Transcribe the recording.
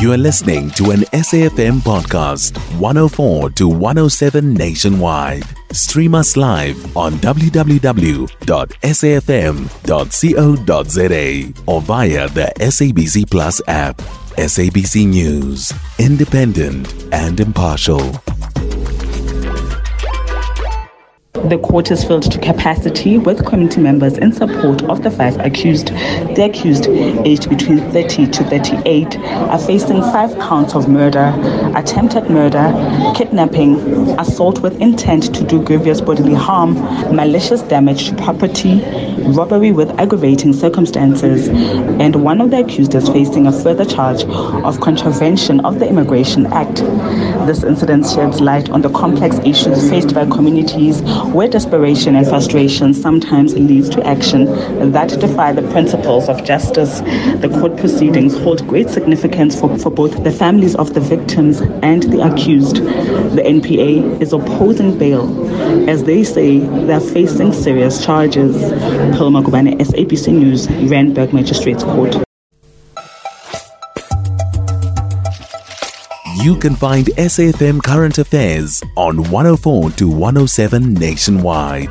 You are listening to an SAFM podcast, 104 to 107 nationwide. Stream us live on www.safm.co.za or via the SABC Plus app. SABC News, independent and impartial. The court is filled to capacity with committee members in support of the five accused. The accused, aged between 30 to 38, are facing 5 counts of murder, attempted murder, kidnapping, assault with intent to do grievous bodily harm, malicious damage to property, robbery with aggravating circumstances, and one of the accused is facing a further charge of contravention of the Immigration Act. This incident sheds light on the complex issues faced by communities where desperation and frustration sometimes leads to action that defy the principles of justice. The court proceedings hold great significance for both the families of the victims and the accused. The NPA is opposing bail, as they say they're facing serious charges. Peloma Gubane, SABC News, Randburg Magistrate's Court. You can find SAFM Current Affairs on 104 to 107 nationwide.